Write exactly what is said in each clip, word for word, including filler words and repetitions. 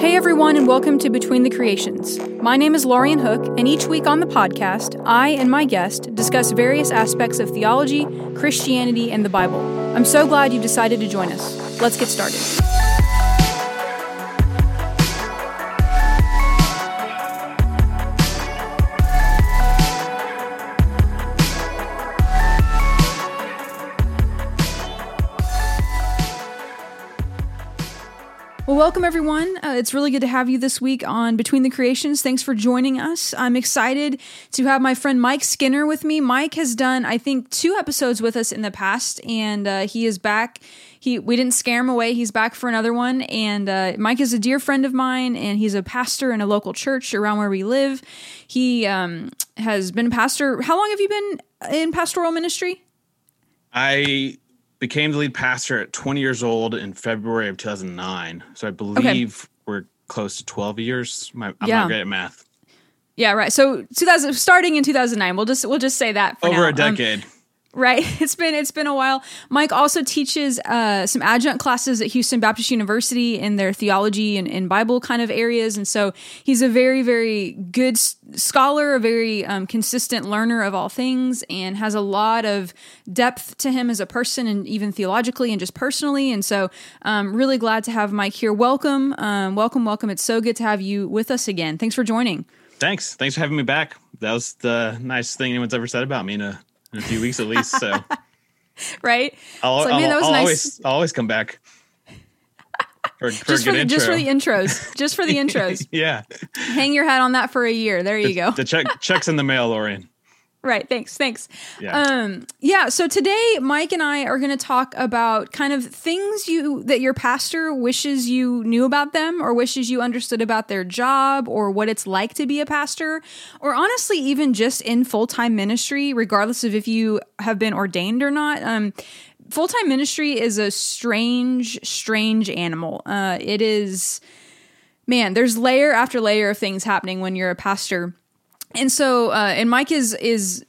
Hey everyone, and welcome to Between the Creations. My name is Laurien Hook, and each week on the podcast, I and my guest discuss various aspects of theology, Christianity, and the Bible. I'm so glad you've decided to join us. Let's get started. Well, welcome everyone. Uh, it's really good to have you this week on Between the Creations. Thanks for joining us. I'm excited to have my friend Mike Skinner with me. Mike has done, I think, two episodes with us in the past, and uh, he is back. He we didn't scare him away. He's back for another one. And uh, Mike is a dear friend of mine, and he's a pastor in a local church around where we live. He um, has been a pastor. How long have you been in pastoral ministry? I... became the lead pastor at twenty years old in February of two thousand nine. So I believe okay. we're close to twelve years. My, I'm yeah. not great at math. Yeah, right. So two thousand, starting in two thousand nine, we'll just we'll just say that for over now. a decade. Um, right. It's been it's been a while. Mike also teaches uh, some adjunct classes at Houston Baptist University in their theology and, and Bible kind of areas, and so he's a very very good s- scholar, a very um, consistent learner of all things, and has a lot of depth to him as a person, and even theologically and just personally. And so, um, really glad to have Mike here. Welcome, um, welcome, welcome. It's so good to have you with us again. Thanks for joining. Thanks, thanks for having me back. That was the nicest thing anyone's ever said about me in a. In a few weeks at least, so right. I'll, so, I'll, man, that was I'll nice. always, I'll always come back for, for just, a good for the, intro. just for the intros, just for the intros. Yeah, hang your hat on that for a year. There the, you go. The check, check's in the mail, Laurien. Right. Thanks. Thanks. Yeah. Um, yeah. So today, Mike and I are going to talk about kind of things you that your pastor wishes you knew about them, or wishes you understood about their job, or what it's like to be a pastor, or honestly, even just in full-time ministry, regardless of if you have been ordained or not. Um, full-time ministry is a strange, strange animal. Uh, it is, man, there's layer after layer of things happening when you're a pastor. And so, uh, and Mike is, is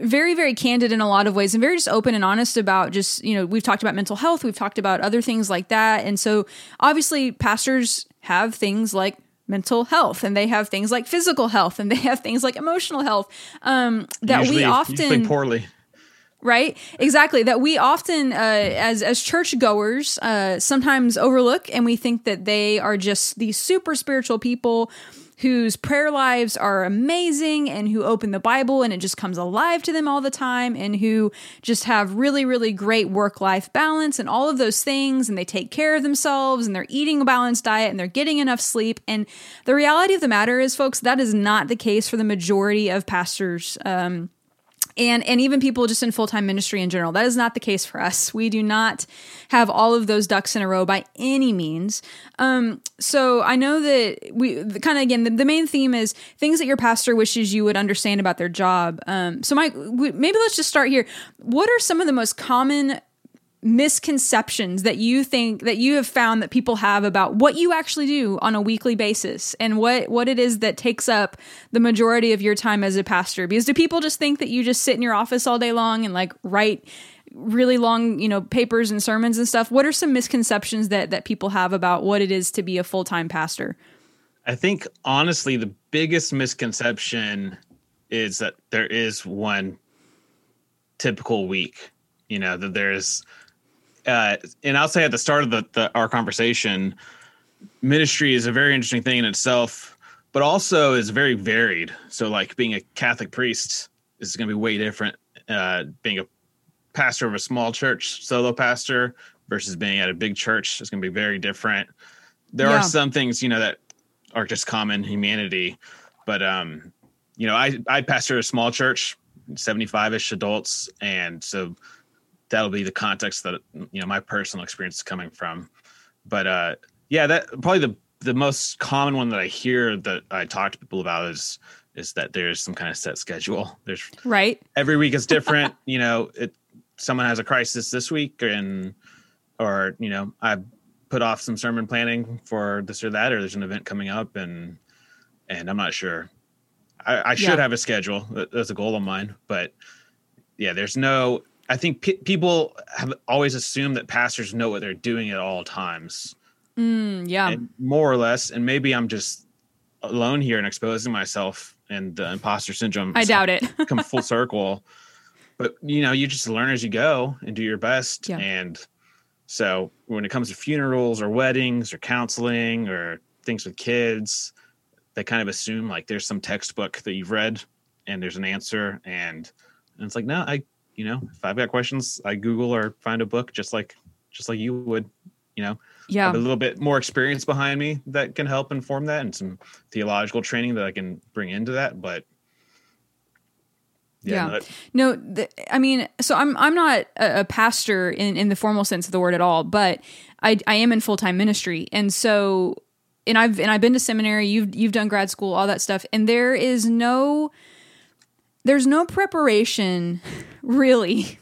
very, very candid in a lot of ways, and very just open and honest about just, you know, we've talked about mental health, we've talked about other things like that. And so obviously pastors have things like mental health, and they have things like physical health, and they have things like emotional health, um, that usually, we often usually poorly. Right, exactly. That we often, uh, as as churchgoers, uh, sometimes overlook, and we think that they are just these super spiritual people whose prayer lives are amazing, and who open the Bible and it just comes alive to them all the time, and who just have really, really great work-life balance and all of those things, and they take care of themselves, and they're eating a balanced diet, and they're getting enough sleep. And the reality of the matter is, folks, that is not the case for the majority of pastors, um, and and even people just in full-time ministry in general. That is not the case for us. We do not have all of those ducks in a row by any means. Um, so I know that we kind of, again, the, the main theme is things that your pastor wishes you would understand about their job. Um, so Mike, we, maybe let's just start here. What are some of the most common misconceptions that you think that you have found that people have about what you actually do on a weekly basis, and what, what it is that takes up the majority of your time as a pastor? Because do people just think that you just sit in your office all day long and like write really long, you know, papers and sermons and stuff? What are some misconceptions that, that people have about what it is to be a full-time pastor? I think honestly, the biggest misconception is that there is one typical week, you know, that there's, Uh, and I'll say at the start of the, the, our conversation, ministry is a very interesting thing in itself, but also is very varied. So like being a Catholic priest is going to be way different. Uh, being a pastor of a small church, solo pastor, versus being at a big church is going to be very different. There yeah. are some things, you know, that are just common humanity, but, um, you know, I, I pastor a small church, seventy-five-ish adults. And so that'll be the context that, you know, my personal experience is coming from. But uh, yeah, that probably the, the most common one that I hear that I talk to people about is, is that there's some kind of set schedule. There's right. Every week is different. You know, it, someone has a crisis this week, and, or, you know, I put off some sermon planning for this or that, or there's an event coming up, and, and I'm not sure. I, I should yeah. have a schedule. That, that's a goal of mine, but yeah, there's no, I think pe- people have always assumed that pastors know what they're doing at all times, Mm, yeah. And more or less. And maybe I'm just alone here and exposing myself and the imposter syndrome. I doubt it. Come full circle. But, you know, you just learn as you go and do your best. Yeah. And so when it comes to funerals or weddings or counseling or things with kids, they kind of assume like there's some textbook that you've read and there's an answer. And, and it's like, no, I, you know, if I've got questions, I Google or find a book just like just like you would, you know. Yeah. I have a little bit more experience behind me that can help inform that and some theological training that I can bring into that. But yeah, yeah. Not- no, the, I mean, so I'm I'm not a, a pastor in, in the formal sense of the word at all, but I I am in full-time ministry. And so and I've and I've been to seminary, you've you've done grad school, all that stuff, and there is no there's no preparation really.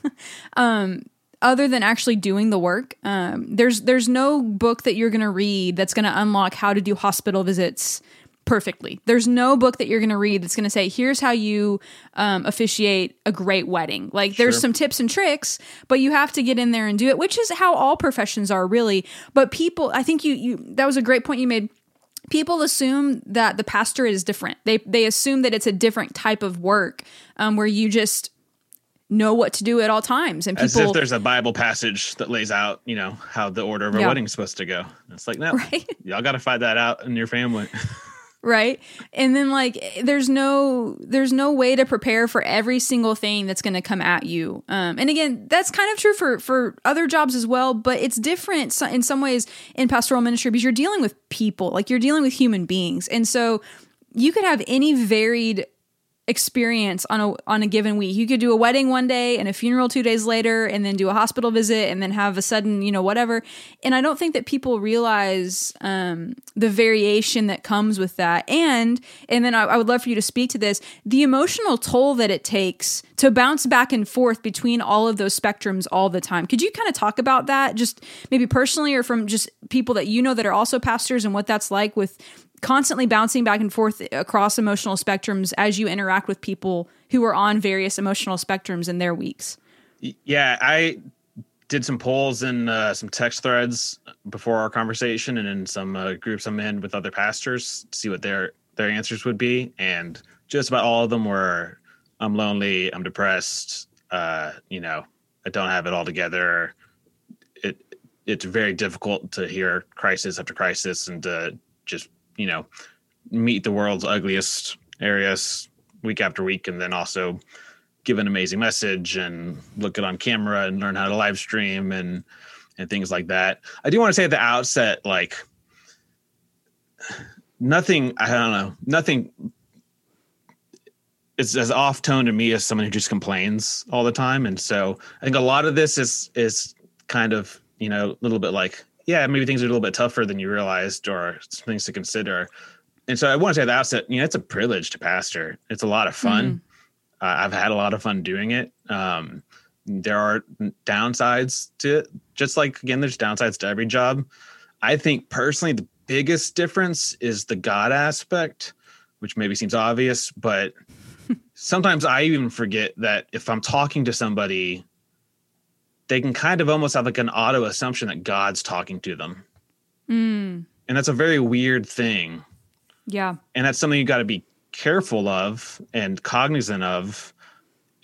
um other than actually doing the work. Um, there's there's no book that you're going to read that's going to unlock how to do hospital visits perfectly. There's no book that you're going to read that's going to say, here's how you um, officiate a great wedding. Like there's sure. some tips and tricks, but you have to get in there and do it, which is how all professions are really. But people, I think you, you that was a great point you made. People assume that the pastor is different. They, they assume that it's a different type of work um, where you just know what to do at all times. And people, as if there's a Bible passage that lays out, you know, how the order of a yeah. wedding is supposed to go. And it's like, no, right? Y'all got to find that out in your family. Right. And then like, there's no, there's no way to prepare for every single thing that's going to come at you. Um, and again, that's kind of true for, for other jobs as well, but it's different in some ways in pastoral ministry because you're dealing with people, like you're dealing with human beings. And so you could have any varied experience on a on a given week. You could do a wedding one day and a funeral two days later, and then do a hospital visit, and then have a sudden, you know, whatever. And I don't think that people realize um, the variation that comes with that. And and then I, I would love for you to speak to this: the emotional toll that it takes to bounce back and forth between all of those spectrums all the time. Could you kind of talk about that, just maybe personally, or from just people that you know that are also pastors, and what that's like with constantly bouncing back and forth across emotional spectrums as you interact with people who are on various emotional spectrums in their weeks? Yeah, I did some polls and uh, some text threads before our conversation, and in some uh, groups I'm in with other pastors to see what their, their answers would be. And just about all of them were, I'm lonely, I'm depressed, uh, you know, I don't have it all together. It It's very difficult to hear crisis after crisis and to just, you know, meet the world's ugliest areas week after week, and then also give an amazing message and look good on camera and learn how to live stream and, and things like that. I do want to say at the outset, like nothing, I don't know, nothing is as off tone to me as someone who just complains all the time. And so I think a lot of this is, is kind of, you know, a little bit like, yeah, maybe things are a little bit tougher than you realized, or things to consider. And so I want to say at the outset, you know, it's a privilege to pastor. It's a lot of fun. Mm-hmm. Uh, I've had a lot of fun doing it. Um, there are downsides to it. Just like, again, there's downsides to every job. I think personally, the biggest difference is the God aspect, which maybe seems obvious, but sometimes I even forget that if I'm talking to somebody, they can kind of almost have like an auto assumption that God's talking to them. Mm. And that's a very weird thing. Yeah. And that's something you got to be careful of and cognizant of,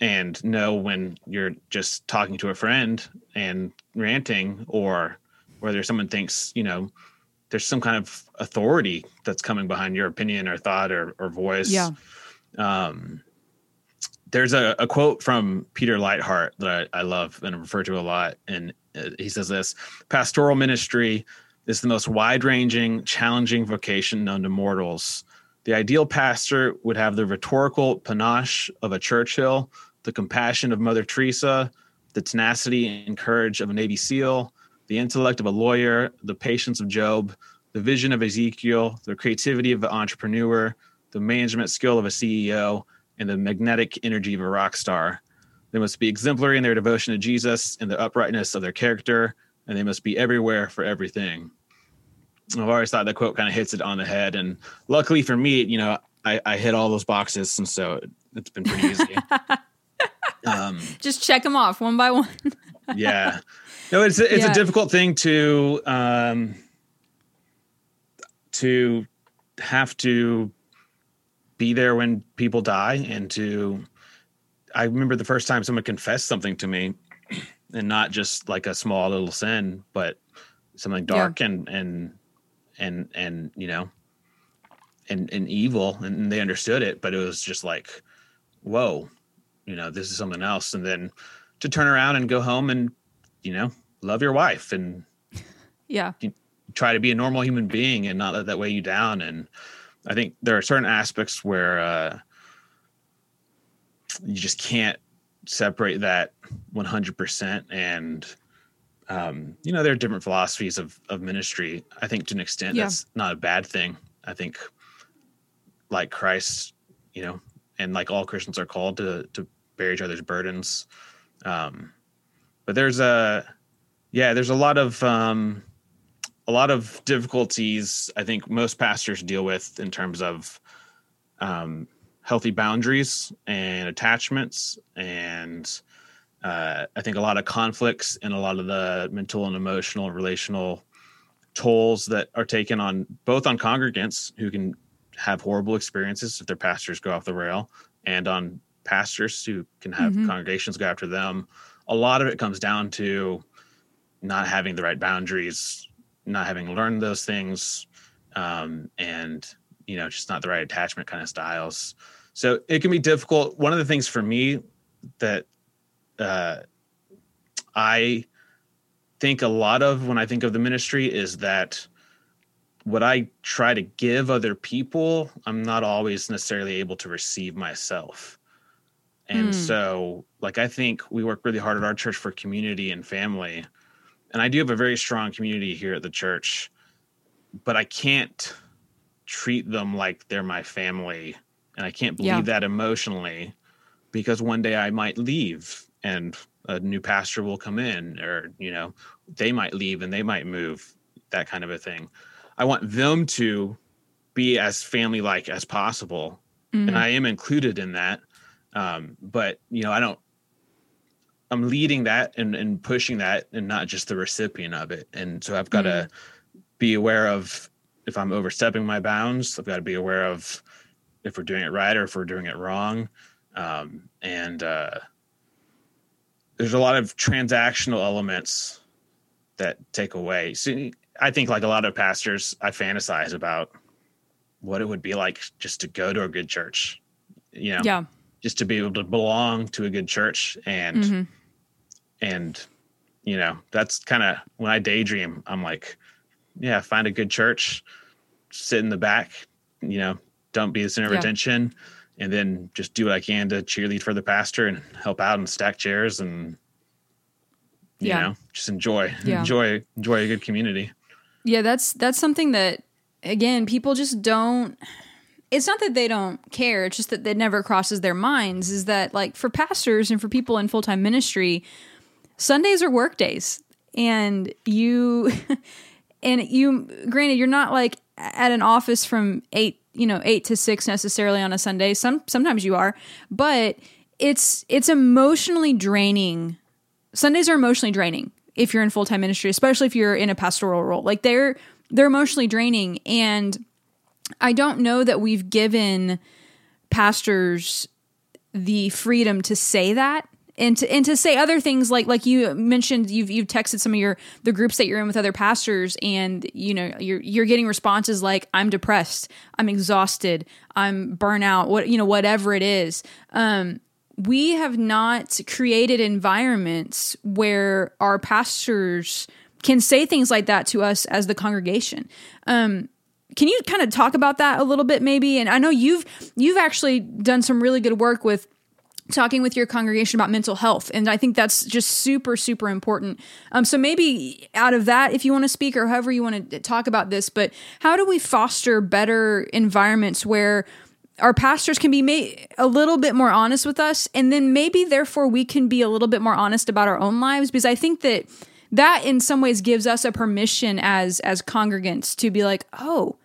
and know when you're just talking to a friend and ranting, or whether someone thinks, you know, there's some kind of authority that's coming behind your opinion or thought or, or voice. Yeah. Um, There's a, a quote from Peter Lightheart that I, I love and refer to a lot. And he says this: pastoral ministry is the most wide-ranging, challenging vocation known to mortals. The ideal pastor would have the rhetorical panache of a Churchill, the compassion of Mother Teresa, the tenacity and courage of a Navy SEAL, the intellect of a lawyer, the patience of Job, the vision of Ezekiel, the creativity of an entrepreneur, the management skill of a C E O, and the magnetic energy of a rock star. They must be exemplary in their devotion to Jesus and the uprightness of their character, and they must be everywhere for everything. I've always thought that quote kind of hits it on the head, and luckily for me, you know, I, I hit all those boxes, and so it's been pretty easy. um, Just check them off one by one. yeah. No, it's, it's yeah. a difficult thing to um, to have to be there when people die, and to, I remember the first time someone confessed something to me, and not just like a small little sin, but something dark yeah. and, and, and, and, you know, and, and evil. And they understood it, but it was just like, whoa, you know, this is something else. And then to turn around and go home and, you know, love your wife and yeah, try to be a normal human being and not let that weigh you down. And I think there are certain aspects where uh, you just can't separate that one hundred percent. And, um, you know, there are different philosophies of, of ministry. I think to an extent yeah. that's not a bad thing. I think like Christ, you know, and like all Christians are called to, to bear each other's burdens. Um, but there's a, yeah, there's a lot of, um, a lot of difficulties I think most pastors deal with in terms of, um, healthy boundaries and attachments. And uh, I think a lot of conflicts and a lot of the mental and emotional and relational tolls that are taken on both on congregants who can have horrible experiences if their pastors go off the rail, and on pastors who can have mm-hmm. congregations go after them. A lot of it comes down to not having the right boundaries, not having learned those things, um, and, you know, just not the right attachment kind of styles. So it can be difficult. One of the things for me that uh, I think a lot of when I think of the ministry is that what I try to give other people, I'm not always necessarily able to receive myself. And mm. so, like, I think we work really hard at our church for community and family. And I do have a very strong community here at the church, but I can't treat them like they're my family. And I can't believe yeah. that emotionally, because one day I might leave and a new pastor will come in, or, you know, they might leave and they might move, that kind of a thing. I want them to be as family-like as possible. Mm-hmm. And I am included in that. Um, but, you know, I don't, I'm leading that and, and pushing that and not just the recipient of it. And so I've got mm-hmm. to be aware of if I'm overstepping my bounds. I've got to be aware of if we're doing it right or if we're doing it wrong. Um, and uh, there's a lot of transactional elements that take away. So I think like a lot of pastors, I fantasize about what it would be like just to go to a good church, you know, yeah. just to be able to belong to a good church. And, mm-hmm. and, you know, that's kind of when I daydream, I'm like, yeah, find a good church, sit in the back, you know, don't be the center of yeah. attention, and then just do what I can to cheerlead for the pastor and help out and stack chairs and, you yeah. know, just enjoy, yeah. enjoy, enjoy a good community. Yeah. That's, that's something that, again, people just don't, it's not that they don't care. It's just that it never crosses their minds, is that like for pastors and for people in full-time ministry, Sundays are work days, and you, and you, granted, you're not like at an office from eight, you know, eight to six necessarily on a Sunday. Some, sometimes you are, but it's, it's emotionally draining. Sundays are emotionally draining if you're in full-time ministry, especially if you're in a pastoral role, like they're, they're emotionally draining. And I don't know that we've given pastors the freedom to say that. And to, and to say other things like, like you mentioned, you've, you've texted some of your, the groups that you're in with other pastors, and, you know, you're, you're getting responses like, I'm depressed, I'm exhausted, I'm burnout, what, you know, whatever it is. Um, we have not created environments where our pastors can say things like that to us as the congregation. Um, Can you kind of talk about that a little bit maybe? And I know you've you've actually done some really good work with talking with your congregation about mental health. And I think that's just super, super important. Um, so maybe out of that, if you want to speak, or however you want to talk about this, but how do we foster better environments where our pastors can be made a little bit more honest with us? And then maybe therefore we can be a little bit more honest about our own lives, because I think that that in some ways gives us a permission as, as congregants to be like, oh,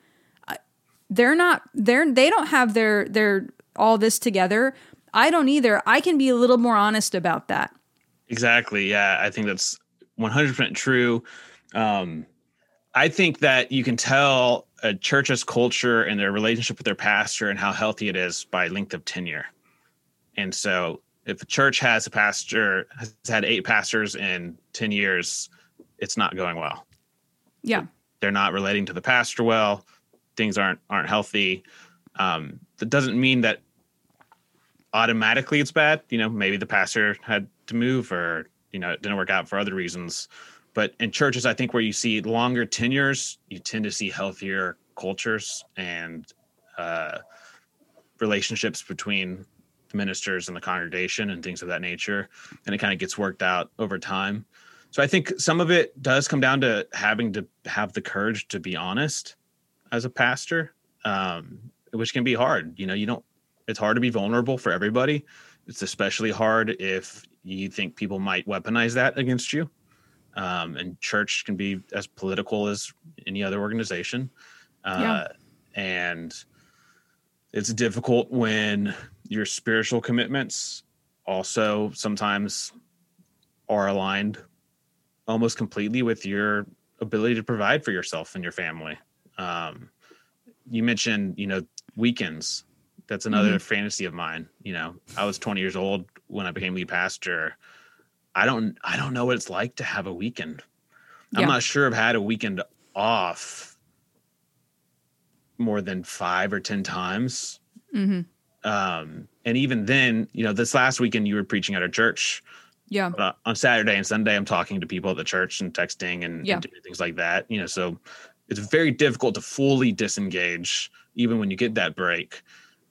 they're not they're, they don't have their, their, all this together. I don't either. I can be a little more honest about that. Exactly. Yeah. I think that's one hundred percent true. Um, I think that you can tell a church's culture and their relationship with their pastor and how healthy it is by length of tenure. And so if a church has a pastor, has had eight pastors in ten years, it's not going well. Yeah. They're not relating to the pastor well. Things aren't aren't healthy. Um, that doesn't mean that automatically it's bad. You know, maybe the pastor had to move or, you know, it didn't work out for other reasons. But in churches, I think where you see longer tenures, you tend to see healthier cultures and uh, relationships between the ministers and the congregation and things of that nature. And it kind of gets worked out over time. So I think some of it does come down to having to have the courage to be honest as a pastor, um, which can be hard. You know, you don't, it's hard to be vulnerable for everybody. It's especially hard if you think people might weaponize that against you. Um, and church can be as political as any other organization. Uh, yeah. And it's difficult when your spiritual commitments also sometimes are aligned almost completely with your ability to provide for yourself and your family. Um, you mentioned, you know, weekends. That's another mm-hmm. fantasy of mine. You know, I was twenty years old when I became lead pastor. I don't I don't know what it's like to have a weekend. Yeah. I'm not sure I've had a weekend off more than five or ten times. Mm-hmm. Um, and even then, you know, this last weekend you were preaching at our church. Yeah. Uh, on Saturday and Sunday, I'm talking to people at the church and texting and, yeah. and doing things like that. You know, so it's very difficult to fully disengage even when you get that break.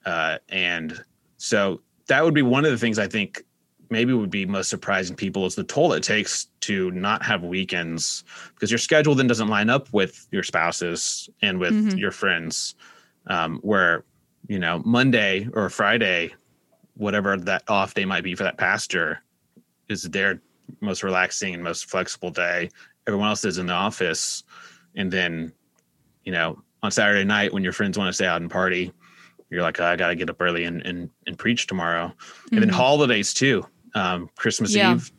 Uh, and so that would be one of the things I think maybe would be most surprising people is the toll it takes to not have weekends, because your schedule then doesn't line up with your spouses and with mm-hmm. your friends, um, where, you know, Monday or Friday, whatever that off day might be for that pastor, is their most relaxing and most flexible day. Everyone else is in the office. And then, you know, on Saturday night when your friends want to stay out and party, you're like, oh, I got to get up early and, and, and preach tomorrow. Mm-hmm. And then holidays too. Um, Christmas yeah. Eve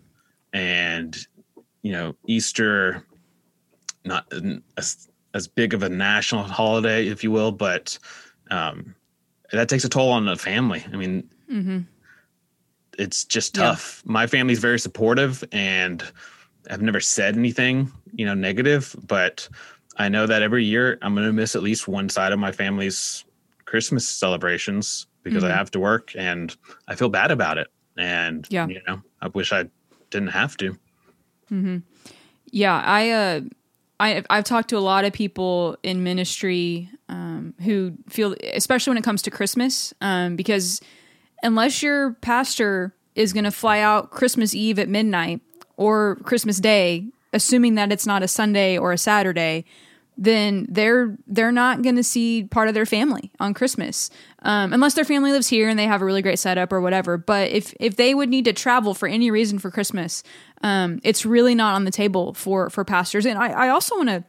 and, you know, Easter, not as, as big of a national holiday, if you will, but um, that takes a toll on the family. I mean, mm-hmm. it's just tough. Yeah. My family's very supportive and I've never said anything, you know, negative, but I know that every year I'm going to miss at least one side of my family's Christmas celebrations because mm-hmm. I have to work and I feel bad about it. And, yeah. you know, I wish I didn't have to. Mm-hmm. Yeah. I, uh, I, I've talked to a lot of people in ministry, um, who feel, especially when it comes to Christmas, um, because unless your pastor is going to fly out Christmas Eve at midnight or Christmas Day, assuming that it's not a Sunday or a Saturday, then they're they're not going to see part of their family on Christmas, um, unless their family lives here and they have a really great setup or whatever. But if if they would need to travel for any reason for Christmas, um, it's really not on the table for for pastors. And I, I also want to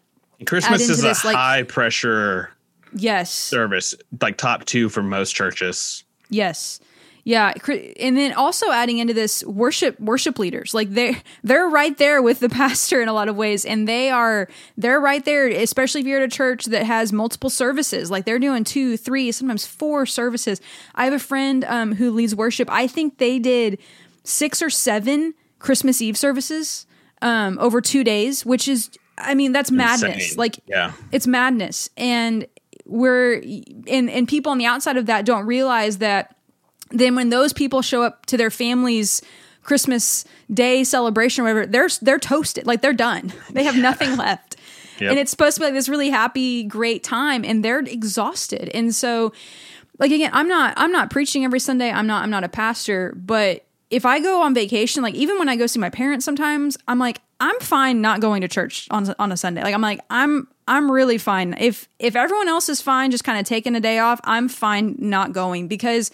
Christmas add into is this, a like, high pressure yes service, like top two for most churches. Yes. Yeah, and then also adding into this worship worship leaders, like they they're right there with the pastor in a lot of ways, and they are they're right there, especially if you're at a church that has multiple services, like they're doing two, three, sometimes four services. I have a friend um, who leads worship. I think they did six or seven Christmas Eve services um, over two days, which is, I mean, that's madness. Insane. Like, yeah. it's madness, and we're and and people on the outside of that don't realize that. Then when those people show up to their family's Christmas Day celebration or whatever, they're they're toasted. Like, they're done. They have nothing left. Yep. And it's supposed to be like this really happy, great time, and they're exhausted. And so, like, again, I'm not I'm not preaching every Sunday. I'm not I'm not a pastor. But if I go on vacation, like even when I go see my parents sometimes, I'm like, I'm fine not going to church on on a Sunday. Like, I'm like, I'm I'm really fine. If if everyone else is fine just kind of taking a day off, I'm fine not going, because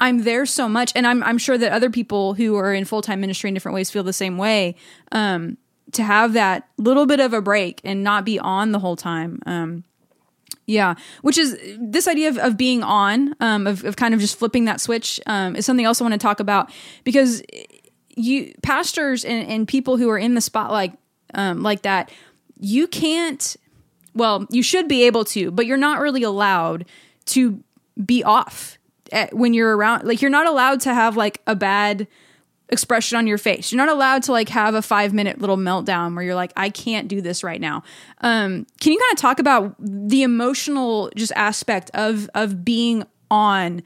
I'm there so much, and I'm I'm sure that other people who are in full-time ministry in different ways feel the same way, um, to have that little bit of a break and not be on the whole time. Um, yeah, which is this idea of, of being on, um, of, of kind of just flipping that switch, um, is something else I want to talk about, because you pastors and, and people who are in the spotlight um, like that, you can't well, you should be able to, but you're not really allowed to be off at, when you're around. Like, you're not allowed to have like a bad expression on your face. You're not allowed to like have a five minute little meltdown where you're like, I can't do this right now. Um, can you kind of talk about the emotional just aspect of, of being on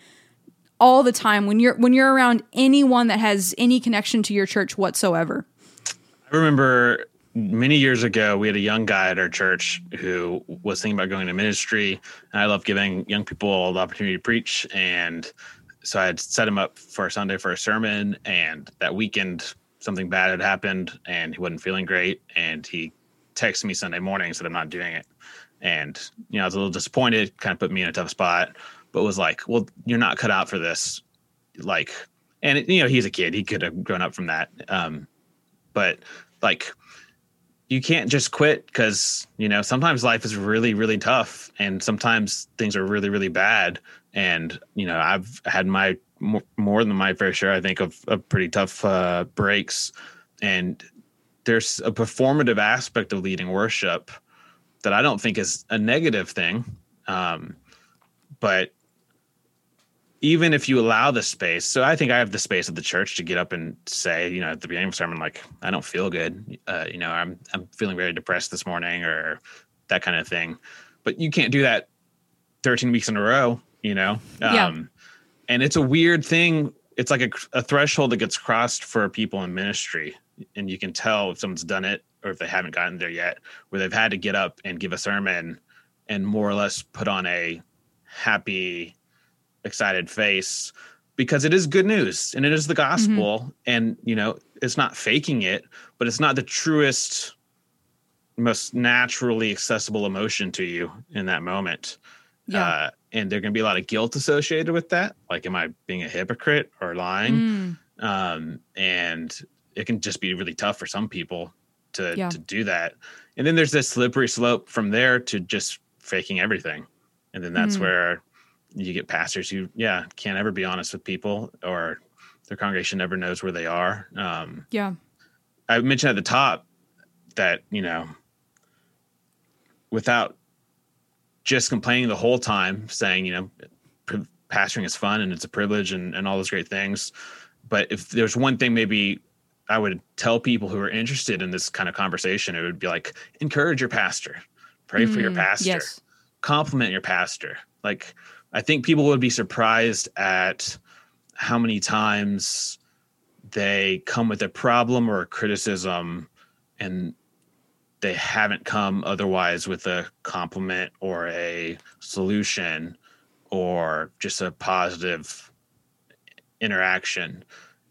all the time when you're, when you're around anyone that has any connection to your church whatsoever? I remember many years ago, we had a young guy at our church who was thinking about going to ministry. And I love giving young people the opportunity to preach. And so I had set him up for a Sunday for a sermon, and that weekend something bad had happened and he wasn't feeling great. And he texted me Sunday morning and said, I'm not doing it. And, you know, I was a little disappointed, kind of put me in a tough spot, but was like, well, you're not cut out for this. Like, and it, you know, he's a kid. He could have grown up from that. Um, but like, you can't just quit because, you know, sometimes life is really, really tough and sometimes things are really, really bad. And, you know, I've had my more, more than my fair share, I think, of, of pretty tough uh, breaks. And there's a performative aspect of leading worship that I don't think is a negative thing. Um, but even if you allow the space, so I think I have the space of the church to get up and say, you know, at the beginning of the sermon, like, I don't feel good. Uh, you know, I'm I'm feeling very depressed this morning or that kind of thing. But you can't do that thirteen weeks in a row, you know? Um, yeah. And it's a weird thing. It's like a, a threshold that gets crossed for people in ministry. And you can tell if someone's done it or if they haven't gotten there yet, where they've had to get up and give a sermon and more or less put on a happy, excited face, because it is good news and it is the gospel. Mm-hmm. And, you know, it's not faking it, but it's not the truest, most naturally accessible emotion to you in that moment. Yeah. Uh, and there can be a lot of guilt associated with that. Like, am I being a hypocrite or lying? Mm. Um, and it can just be really tough for some people to, yeah. to do that. And then there's this slippery slope from there to just faking everything. And then that's mm. where you get pastors who, yeah, can't ever be honest with people, or their congregation never knows where they are. Um, yeah. I mentioned at the top that, you know, without just complaining the whole time, saying, you know, p- pastoring is fun and it's a privilege and, and all those great things. But if there's one thing maybe I would tell people who are interested in this kind of conversation, it would be like, encourage your pastor, pray mm, for your pastor, yes. compliment your pastor. Like, I think people would be surprised at how many times they come with a problem or a criticism and they haven't come otherwise with a compliment or a solution or just a positive interaction.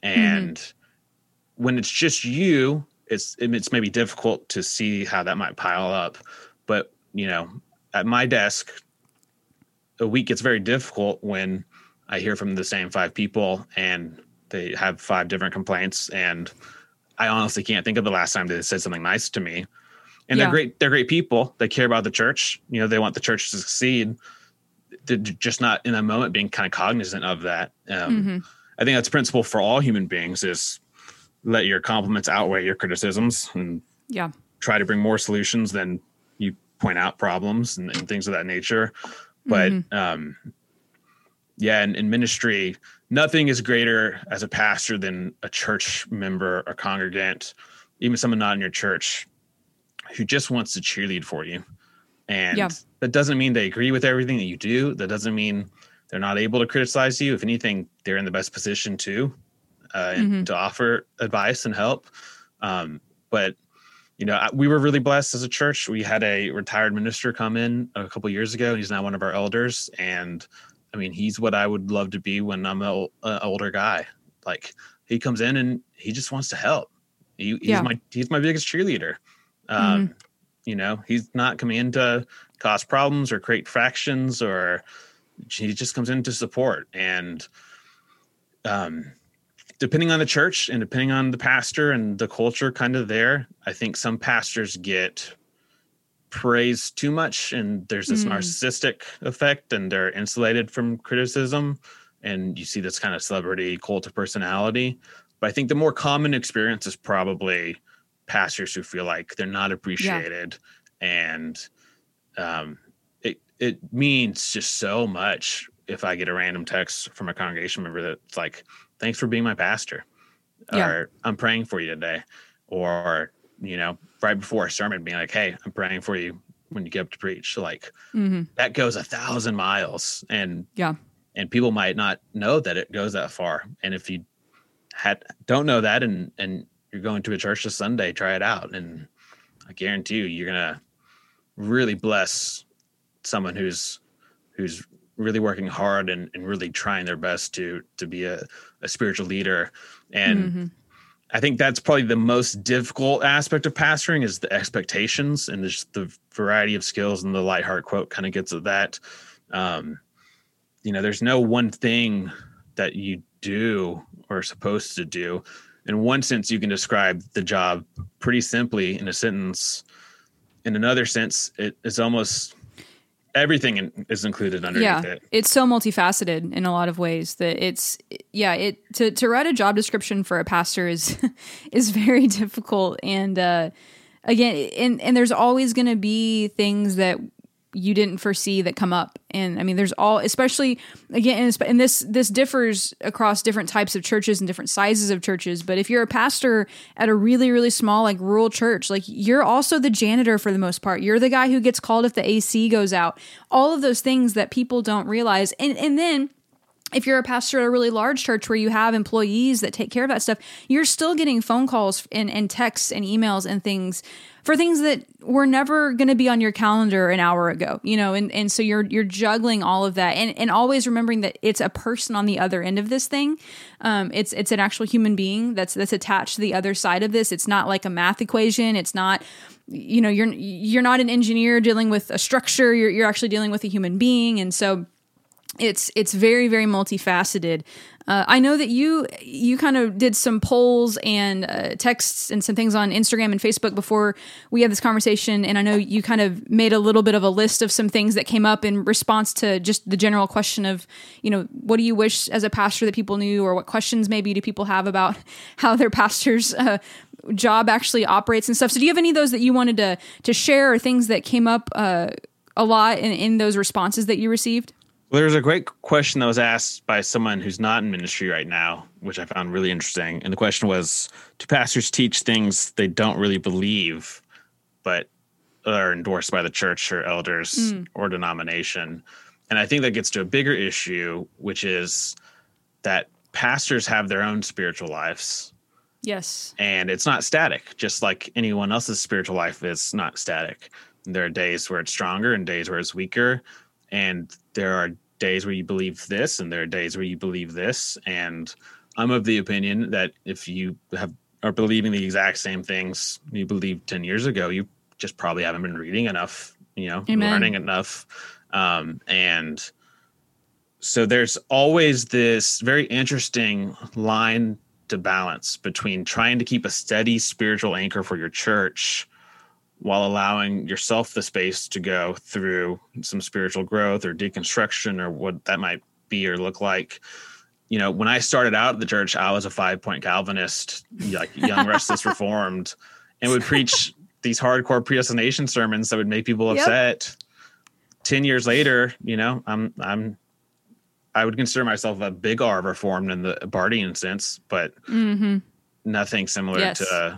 And mm-hmm. when it's just you, it's, it's maybe difficult to see how that might pile up. But, you know, at my desk, a week gets very difficult when I hear from the same five people and they have five different complaints. And I honestly can't think of the last time they said something nice to me. And yeah. they're great. They're great people. They care about the church. You know, they want the church to succeed. They're just not in a moment being kind of cognizant of that. Um, mm-hmm. I think that's a principle for all human beings, is let your compliments outweigh your criticisms and yeah. try to bring more solutions than you point out problems and, and things of that nature. But, mm-hmm. um, yeah, in, in ministry, nothing is greater as a pastor than a church member or congregant, even someone not in your church, who just wants to cheerlead for you. And yeah. that doesn't mean they agree with everything that you do. That doesn't mean they're not able to criticize you. If anything, they're in the best position to, uh, mm-hmm. and to offer advice and help. Um, but You know, we were really blessed as a church. We had a retired minister come in a couple of years ago, and he's now one of our elders. And I mean, he's what I would love to be when I'm an older guy. Like, he comes in and he just wants to help. He, he's yeah. my he's my biggest cheerleader. Um, mm-hmm. You know, he's not coming in to cause problems or create factions, or he just comes in to support. And um. Depending on the church and depending on the pastor and the culture kind of there, I think some pastors get praised too much, and there's this mm. narcissistic effect, and they're insulated from criticism, and you see this kind of celebrity cult of personality. But I think the more common experience is probably pastors who feel like they're not appreciated yeah. and um, it it means just so much if I get a random text from a congregation member that's like, thanks for being my pastor, yeah. or I'm praying for you today, or, you know, right before a sermon being like, hey, I'm praying for you when you get up to preach. Like, mm-hmm. that goes a thousand miles, and yeah. and people might not know that it goes that far. And if you had don't know that and, and you're going to a church this Sunday, try it out. And I guarantee you, you're going to really bless someone who's who's really working hard and, and really trying their best to to be a, a spiritual leader. And mm-hmm. I think that's probably the most difficult aspect of pastoring is the expectations and just the variety of skills. And the Lightheart quote kind of gets at that. Um, you know, there's no one thing that you do or are supposed to do. In one sense, you can describe the job pretty simply in a sentence. In another sense, it is almost everything in, is included underneath yeah, it. It's so multifaceted in a lot of ways that it's, yeah, it to, to write a job description for a pastor is is very difficult. And uh, again, and, and there's always going to be things that you didn't foresee that come up. And I mean, there's all, especially again, and this, this differs across different types of churches and different sizes of churches. But if you're a pastor at a really, really small, like rural church, like you're also the janitor for the most part. You're the guy who gets called if the A C goes out, all of those things that people don't realize. And, and then if you're a pastor at a really large church where you have employees that take care of that stuff, you're still getting phone calls and, and texts and emails and things for things that were never going to be on your calendar an hour ago, you know? And, and so you're, you're juggling all of that and, and always remembering that it's a person on the other end of this thing. Um, it's, it's an actual human being that's, that's attached to the other side of this. It's not like a math equation. It's not, you know, you're, you're not an engineer dealing with a structure. You're, you're actually dealing with a human being. And so it's, it's very, very multifaceted. Uh, I know that you you kind of did some polls and uh, texts and some things on Instagram and Facebook before we had this conversation, and I know you kind of made a little bit of a list of some things that came up in response to just the general question of, you know, what do you wish as a pastor that people knew, or what questions maybe do people have about how their pastor's uh, job actually operates and stuff. So do you have any of those that you wanted to to share, or things that came up uh, a lot in, in those responses that you received? Well, there's a great question that was asked by someone who's not in ministry right now, which I found really interesting. And the question was, do pastors teach things they don't really believe, but are endorsed by the church or elders mm. or denomination? And I think that gets to a bigger issue, which is that pastors have their own spiritual lives. Yes. And it's not static, just like anyone else's spiritual life is not static. There are days where it's stronger and days where it's weaker. And there are days where you believe this, and there are days where you believe this. And I'm of the opinion that if you have are believing the exact same things you believed ten years ago, you just probably haven't been reading enough, you know, Amen. learning enough. Um, and so there's always this very interesting line to balance between trying to keep a steady spiritual anchor for your church while allowing yourself the space to go through some spiritual growth or deconstruction or what that might be or look like. You know, when I started out at the church, I was a five point Calvinist, like young, restless, reformed, and would preach these hardcore predestination sermons that would make people upset. Yep. ten years later, you know, I'm, I'm, I would consider myself a big R reformed in the Bardian sense, but mm-hmm. nothing similar yes. to, uh,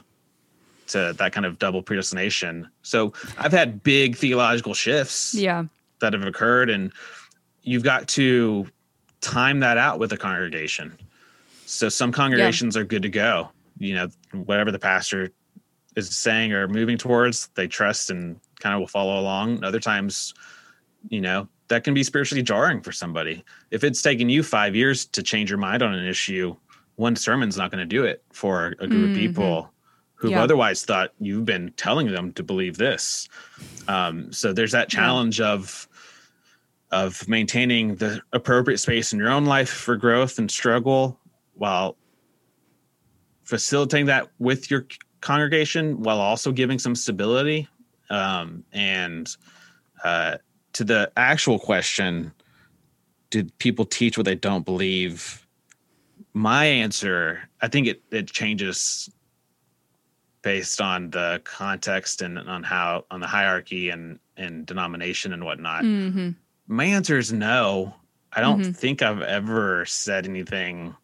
to that kind of double predestination. So I've had big theological shifts yeah. that have occurred, and you've got to time that out with a congregation. So some congregations yeah. are good to go. You know, whatever the pastor is saying or moving towards, they trust and kind of will follow along. Other times, you know, that can be spiritually jarring for somebody. If it's taken you five years to change your mind on an issue, one sermon's not going to do it for a group mm-hmm. of people who've yeah. otherwise thought you've been telling them to believe this. Um, so there's that challenge yeah. of of maintaining the appropriate space in your own life for growth and struggle while facilitating that with your congregation, while also giving some stability. Um, and uh, to the actual question, did people teach what they don't believe? My answer, I think it, it changes based on the context and on how on the hierarchy and and denomination and whatnot. Mm-hmm. My answer is no. I don't mm-hmm. think I've ever said anything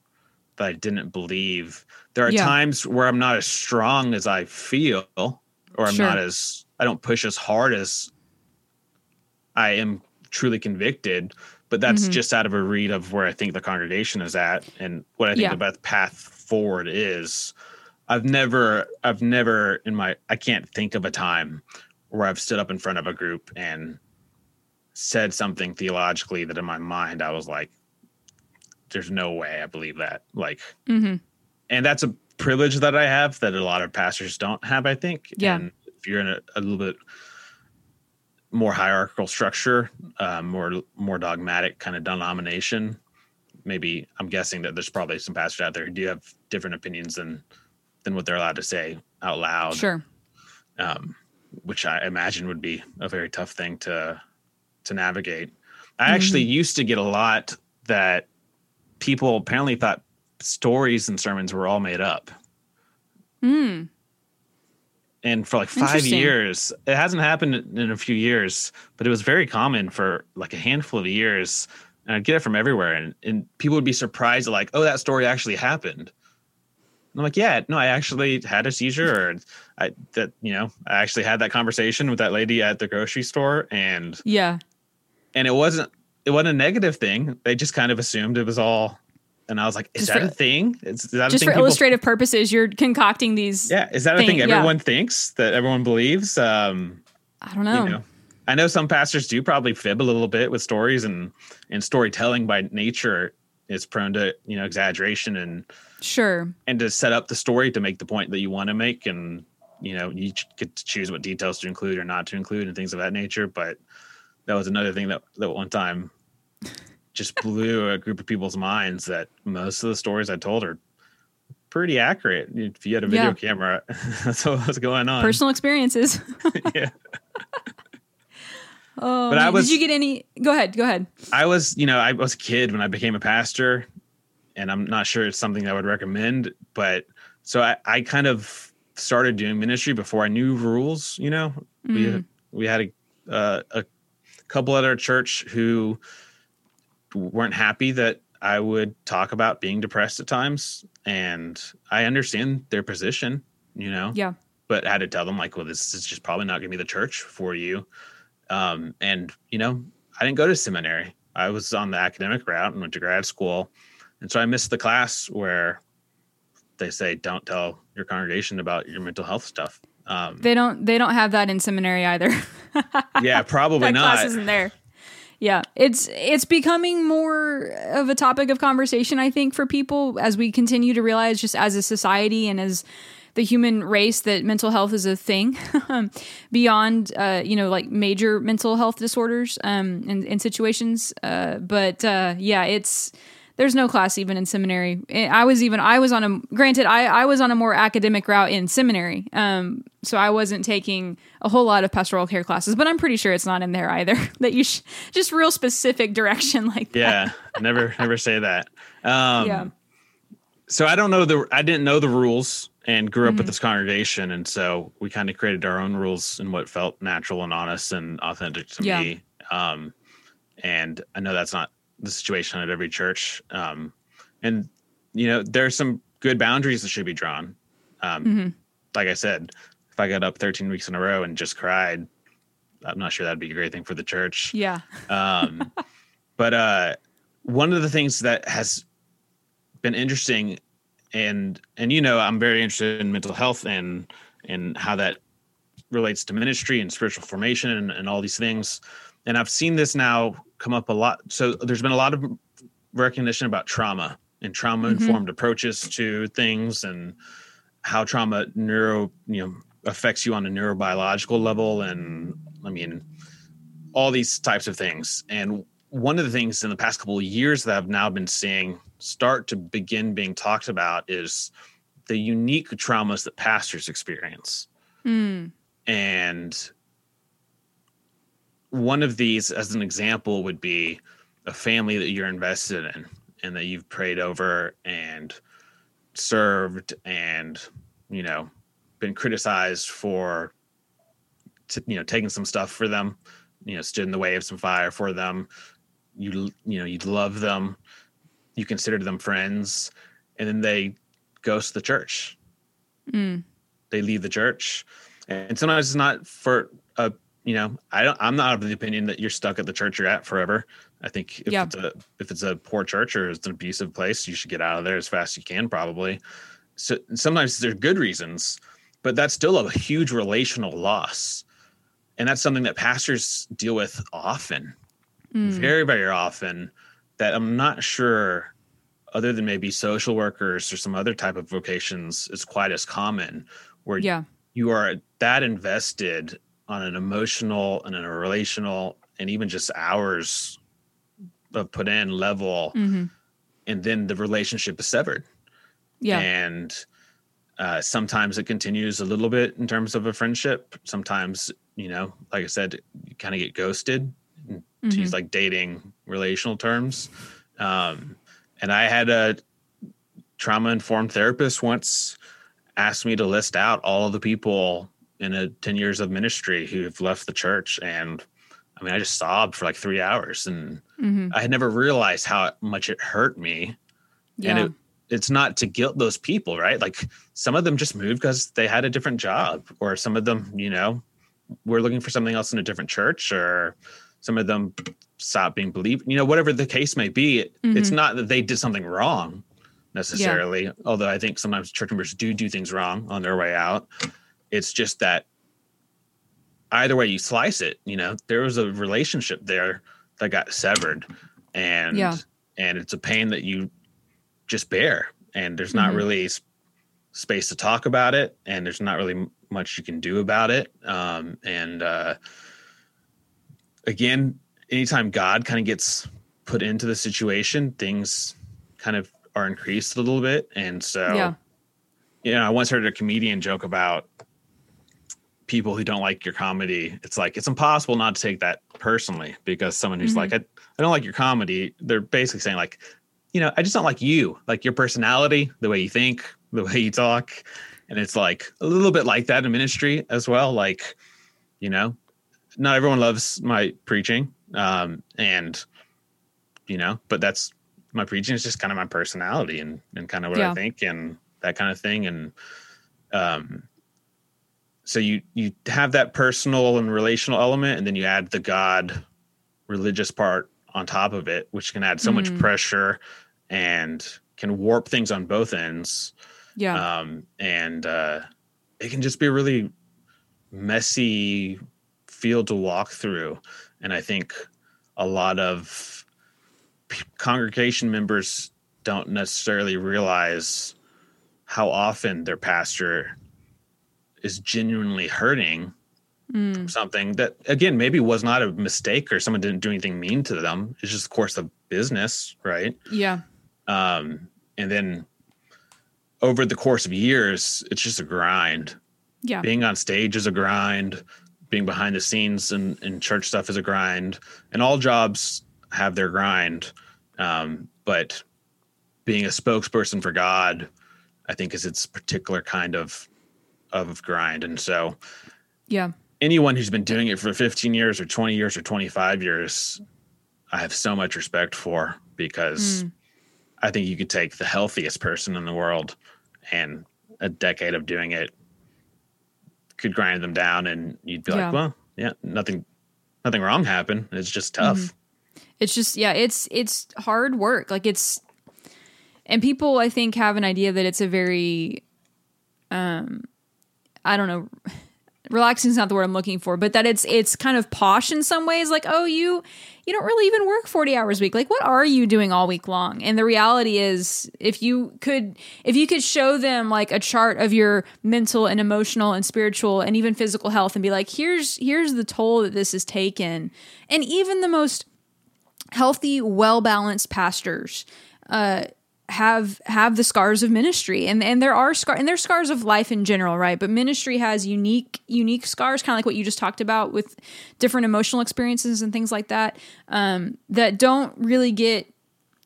that I didn't believe. There are yeah. times where I'm not as strong as I feel, or I'm sure. not as, I don't push as hard as I am truly convicted, but that's mm-hmm. just out of a read of where I think the congregation is at and what I think yeah. the best path forward is. I've never, I've never in my, I can't think of a time where I've stood up in front of a group and said something theologically that in my mind I was like, there's no way I believe that. Like, mm-hmm. and that's a privilege that I have that a lot of pastors don't have, I think. Yeah. And if you're in a, a little bit more hierarchical structure, uh, more, more dogmatic kind of denomination, maybe I'm guessing that there's probably some pastors out there who do have different opinions than, than what they're allowed to say out loud. Sure. Um, which I imagine would be a very tough thing to, to navigate. I mm-hmm. actually used to get a lot that people apparently thought stories and sermons were all made up. Mm. And for like five years, it hasn't happened in a few years, but it was very common for like a handful of years. And I'd get it from everywhere. And, and people would be surprised at like, oh, that story actually happened. And I'm like, yeah, no, I actually had a seizure, or I that, you know, I actually had that conversation with that lady at the grocery store. And yeah. And it wasn't, it wasn't a negative thing. They just kind of assumed it was all. And I was like, is just that for, a thing? Is, is that just a thing for people, illustrative purposes, you're concocting these. Yeah. Is that thing, a thing everyone yeah. thinks, that everyone believes? Um, I don't know. You know. I know some pastors do probably fib a little bit with stories, and, and storytelling by nature is prone to, you know, exaggeration and sure. And to set up the story to make the point that you want to make. And, you know, you get to choose what details to include or not to include and things of that nature. But that was another thing that, that one time just blew a group of people's minds, that most of the stories I told are pretty accurate. If you had a video yeah. camera, that's what was going on. Personal experiences. yeah. Oh, but I was, did you get any? Go ahead. Go ahead. I was, you know, I was a kid when I became a pastor, and I'm not sure it's something I would recommend, but so I, I kind of started doing ministry before I knew rules. You know, mm. we, we had a, uh, a couple at our church who weren't happy that I would talk about being depressed at times. And I understand their position, you know, yeah. but I had to tell them like, well, this is just probably not going to be the church for you. Um, and, you know, I didn't go to seminary. I was on the academic route and went to grad school. And so I missed the class where they say, don't tell your congregation about your mental health stuff. Um, they don't, they don't have that in seminary either. yeah, probably that not. That class isn't there. Yeah. It's, it's becoming more of a topic of conversation, I think, for people as we continue to realize just as a society and as the human race that mental health is a thing beyond, uh, you know, like major mental health disorders, um, and, and situations. Uh, but, uh, yeah, it's, there's no class even in seminary. I was even, I was on a, granted, I, I was on a more academic route in seminary. Um, so I wasn't taking a whole lot of pastoral care classes, but I'm pretty sure it's not in there either, that you sh- just real specific direction like that. Yeah. Never, never say that. Um, yeah. So I don't know the, I didn't know the rules and grew up mm-hmm. with this congregation. And so we kind of created our own rules and what felt natural and honest and authentic to yeah. me. Um, and I know that's not the situation at every church. Um, and you know, there's some good boundaries that should be drawn. Um, mm-hmm. Like I said, if I got up thirteen weeks in a row and just cried, I'm not sure that'd be a great thing for the church. Yeah. um, but, uh, one of the things that has been interesting, and and you know, I'm very interested in mental health and and how that relates to ministry and spiritual formation and, and all these things. And I've seen this now come up a lot. So there's been a lot of recognition about trauma and trauma-informed mm-hmm. approaches to things, and how trauma neuro you know affects you on a neurobiological level, and I mean all these types of things. And one of the things in the past couple of years that I've now been seeing start to begin being talked about is the unique traumas that pastors experience. Mm. And one of these, as an example, would be a family that you're invested in and that you've prayed over and served and, you know, been criticized for t- you know, taking some stuff for them, you know, stood in the way of some fire for them. You, you know, you love them. You consider them friends. And then they ghost the church. Mm. They leave the church. And sometimes it's not for a, you know, I don't, I'm not of the opinion that you're stuck at the church you're at forever. I think if, yeah. it's a, if it's a poor church or it's an abusive place, you should get out of there as fast as you can, probably. So sometimes there are good reasons, but that's still a huge relational loss. And that's something that pastors deal with often, mm. very, very often, that I'm not sure, other than maybe social workers or some other type of vocations, is quite as common, where yeah. you are that invested on an emotional and a relational and even just hours of put in level. Mm-hmm. And then the relationship is severed. Yeah. And uh, sometimes it continues a little bit in terms of a friendship. Sometimes, you know, like I said, you kind of get ghosted, mm-hmm. to use like dating relational terms. Um, and I had a trauma-informed therapist once asked me to list out all of the people in a ten years of ministry who've left the church. And I mean, I just sobbed for like three hours and mm-hmm. I had never realized how much it hurt me. Yeah. And it, it's not to guilt those people, right? Like some of them just moved because they had a different job, or some of them, you know, were looking for something else in a different church, or some of them stopped being believed, you know, whatever the case may be. Mm-hmm. It's not that they did something wrong necessarily. Yeah. Although I think sometimes church members do do things wrong on their way out. It's just that either way you slice it, you know, there was a relationship there that got severed, and yeah. and it's a pain that you just bear, and there's not mm-hmm. really sp- space to talk about it, and there's not really m- much you can do about it. Um, and uh, again, anytime God kind of gets put into the situation, things kind of are increased a little bit. And so, yeah. you know, I once heard a comedian joke about people who don't like your comedy. It's like, it's impossible not to take that personally, because someone who's mm-hmm. like, I, I don't like your comedy, they're basically saying like, you know, I just don't like you, like your personality, the way you think, the way you talk. And it's like a little bit like that in ministry as well. Like, you know, not everyone loves my preaching. Um, and, you know, but that's my preaching is just kind of my personality and, and kind of what yeah. I think and that kind of thing. And, um, So you you have that personal and relational element, and then you add the God religious part on top of it, which can add so mm. much pressure and can warp things on both ends. Yeah. Um, and uh, it can just be a really messy field to walk through. And I think a lot of p- congregation members don't necessarily realize how often their pastor is genuinely hurting mm. something that, again, maybe was not a mistake or someone didn't do anything mean to them. It's just the course of business, right? Yeah. Um, and then over the course of years, it's just a grind. Yeah. Being on stage is a grind. Being behind the scenes and, and church stuff is a grind. And all jobs have their grind. Um, but being a spokesperson for God, I think, is its particular kind of of grind. And so yeah, anyone who's been doing it for fifteen years or twenty years or twenty-five years, I have so much respect for, because mm. I think you could take the healthiest person in the world and a decade of doing it could grind them down, and you'd be yeah. like, well, yeah, nothing, nothing wrong happened. It's just tough. Mm-hmm. It's just, yeah, it's, it's hard work. Like it's, and people I think have an idea that it's a very, um, I don't know, relaxing is not the word I'm looking for, but that it's it's kind of posh in some ways. Like, oh, you you don't really even work forty hours a week. Like, what are you doing all week long? And the reality is, if you could if you could show them like a chart of your mental and emotional and spiritual and even physical health, and be like, here's here's the toll that this has taken. And even the most healthy, well-balanced pastors uh have have the scars of ministry, and and there are scar and there's scars of life in general, right? But ministry has unique unique scars, kind of like what you just talked about with different emotional experiences and things like that, um that don't really get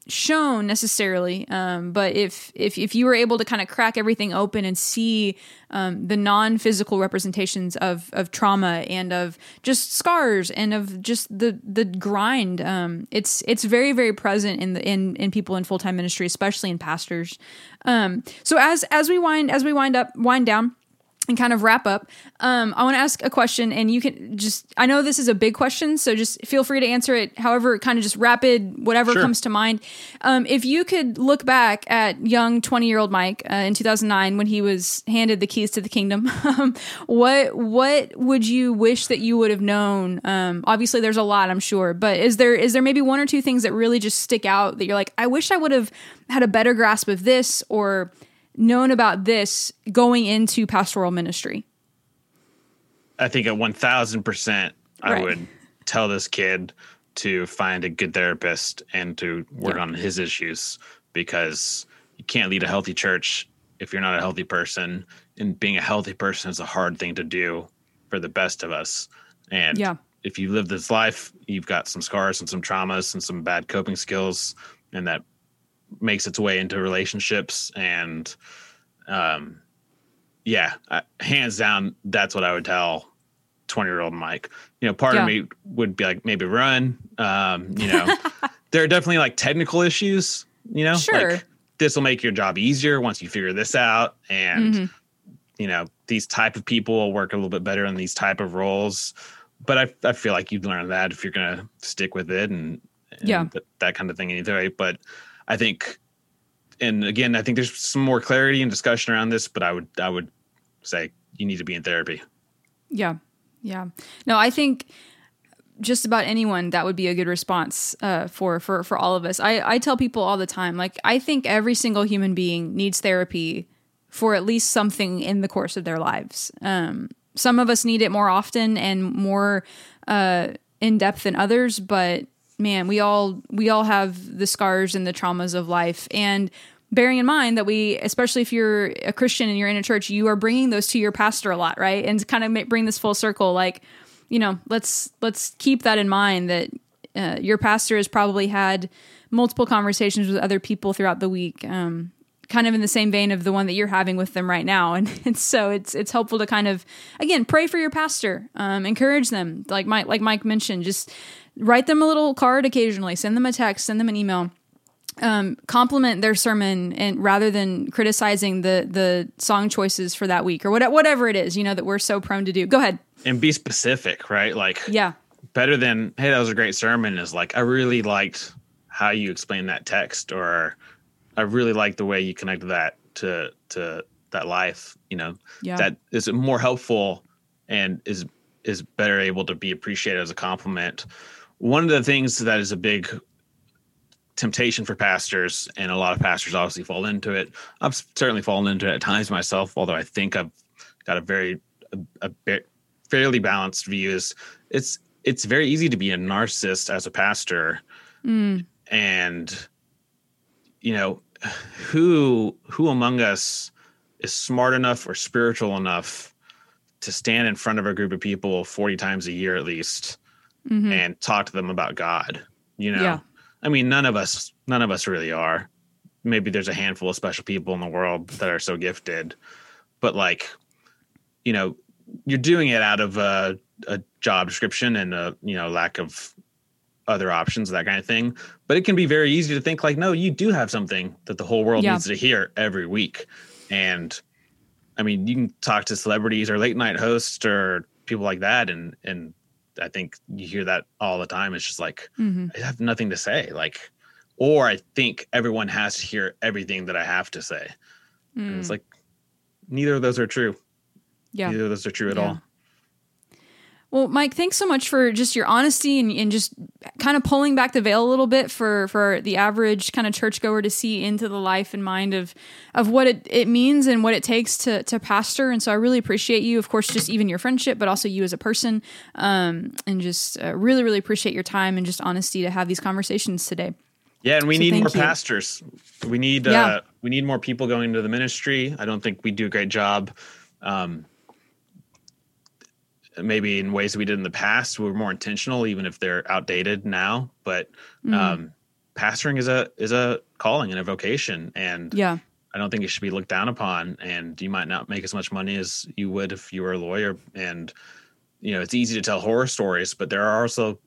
shown necessarily, um, but if, if if you were able to kind of crack everything open and see um, the non-physical representations of of trauma and of just scars and of just the the grind, um, it's it's very very present in the in in people in full-time ministry, especially in pastors. Um, so as as we wind as we wind up wind down. And kind of wrap up, um, I want to ask a question, and you can just, I know this is a big question, so just feel free to answer it however, kind of just rapid, whatever sure. comes to mind. Um, if you could look back at young twenty-year-old Mike uh, in two thousand nine when he was handed the keys to the kingdom, um, what what would you wish that you would have known? Um, obviously, there's a lot, I'm sure, but is there is there maybe one or two things that really just stick out that you're like, I wish I would have had a better grasp of this, or known about this going into pastoral ministry? I think at one thousand percent, I right. would tell this kid to find a good therapist and to work yeah. on his issues, because you can't lead a healthy church if you're not a healthy person. And being a healthy person is a hard thing to do for the best of us. And yeah. if you live this life, you've got some scars and some traumas and some bad coping skills, and that makes its way into relationships. And um yeah I, hands down, that's what I would tell twenty year old Mike. You know, part yeah. of me would be like, maybe run. Um you know, there are definitely like technical issues, you know, sure. like this will make your job easier once you figure this out, and mm-hmm. you know, these type of people will work a little bit better in these type of roles. But I, I feel like you'd learn that if you're gonna stick with it, and, and yeah th- that kind of thing either way. But I think, and again, I think there's some more clarity and discussion around this, but I would, I would say you need to be in therapy. Yeah. Yeah. No, I think just about anyone, that would be a good response uh, for, for, for all of us. I, I tell people all the time, like, I think every single human being needs therapy for at least something in the course of their lives. Um, some of us need it more often and more uh, in depth than others, but man, we all we all have the scars and the traumas of life. And bearing in mind that we, especially if you're a Christian and you're in a church, you are bringing those to your pastor a lot, right? And to kind of make, bring this full circle, like, you know, let's let's keep that in mind, that uh, your pastor has probably had multiple conversations with other people throughout the week, um, kind of in the same vein of the one that you're having with them right now. And, and so it's it's helpful to kind of, again, pray for your pastor, um, encourage them, like Mike, like Mike mentioned, just write them a little card occasionally, send them a text, send them an email, um, compliment their sermon, and rather than criticizing the the song choices for that week, or what, whatever it is, you know, that we're so prone to do. Go ahead. And be specific, right? Like, yeah, better than, hey, that was a great sermon, is like, I really liked how you explained that text, or I really liked the way you connected that to to that life, you know, yeah. that is more helpful and is is better able to be appreciated as a compliment. One of the things that is a big temptation for pastors, and a lot of pastors obviously fall into it. I've certainly fallen into it at times myself, although I think I've got a very, a, a bit fairly balanced view, is it's, it's very easy to be a narcissist as a pastor. Mm. And, you know, who, who among us is smart enough or spiritual enough to stand in front of a group of people forty times a year at least, mm-hmm. and talk to them about God, you know? Yeah. I mean, none of us, none of us really are. Maybe there's a handful of special people in the world that are so gifted, but like, you know, you're doing it out of a, a job description and a, you know, lack of other options, that kind of thing. But it can be very easy to think like, no, you do have something that the whole world yeah. needs to hear every week. And I mean, you can talk to celebrities or late night hosts or people like that, and and I think you hear that all the time. It's just like, mm-hmm. I have nothing to say. Like, or I think everyone has to hear everything that I have to say. Mm. And it's like, neither of those are true. Yeah. Neither of those are true at yeah. all. Well, Mike, thanks so much for just your honesty and, and just kind of pulling back the veil a little bit for, for the average kind of churchgoer to see into the life and mind of of what it, it means and what it takes to to pastor. And so I really appreciate you, of course, just even your friendship, but also you as a person, um, and just uh, really, really appreciate your time and just honesty to have these conversations today. Yeah, and we so need more you. pastors. We need yeah. uh, we need more people going into the ministry. I don't think we do a great job. Um Maybe in ways we did in the past, we were more intentional, even if they're outdated now. But um, mm. pastoring is a is a calling and a vocation, and yeah. I don't think it should be looked down upon. And you might not make as much money as you would if you were a lawyer. And you know, it's easy to tell horror stories, but there are also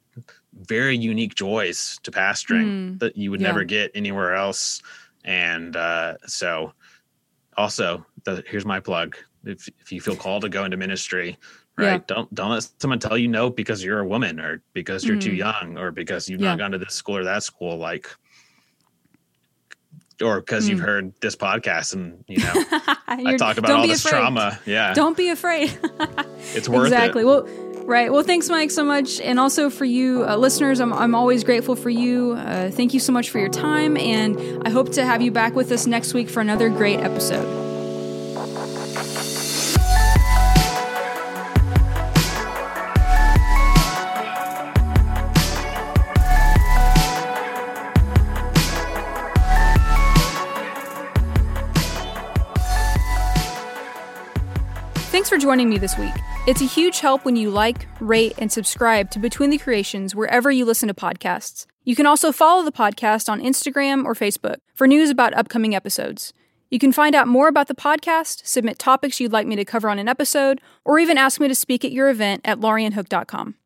very unique joys to pastoring mm. that you would yeah. never get anywhere else. And uh, so, also, the, here's my plug: if if you feel called to go into ministry, right? Yeah. Don't don't let someone tell you no because you're a woman or because you're mm. too young or because you've yeah. not gone to this school or that school, like, or because mm. you've heard this podcast and you know I talk about all this afraid. trauma. Yeah, don't be afraid. It's worth exactly. it. Exactly. Well. Right. Well, thanks, Mike, so much. And also for you uh, listeners, I'm I'm always grateful for you. Uh, thank you so much for your time. And I hope to have you back with us next week for another great episode. Thanks for joining me this week. It's a huge help when you like, rate, and subscribe to Between the Creations wherever you listen to podcasts. You can also follow the podcast on Instagram or Facebook for news about upcoming episodes. You can find out more about the podcast, submit topics you'd like me to cover on an episode, or even ask me to speak at your event at laurien hook dot com.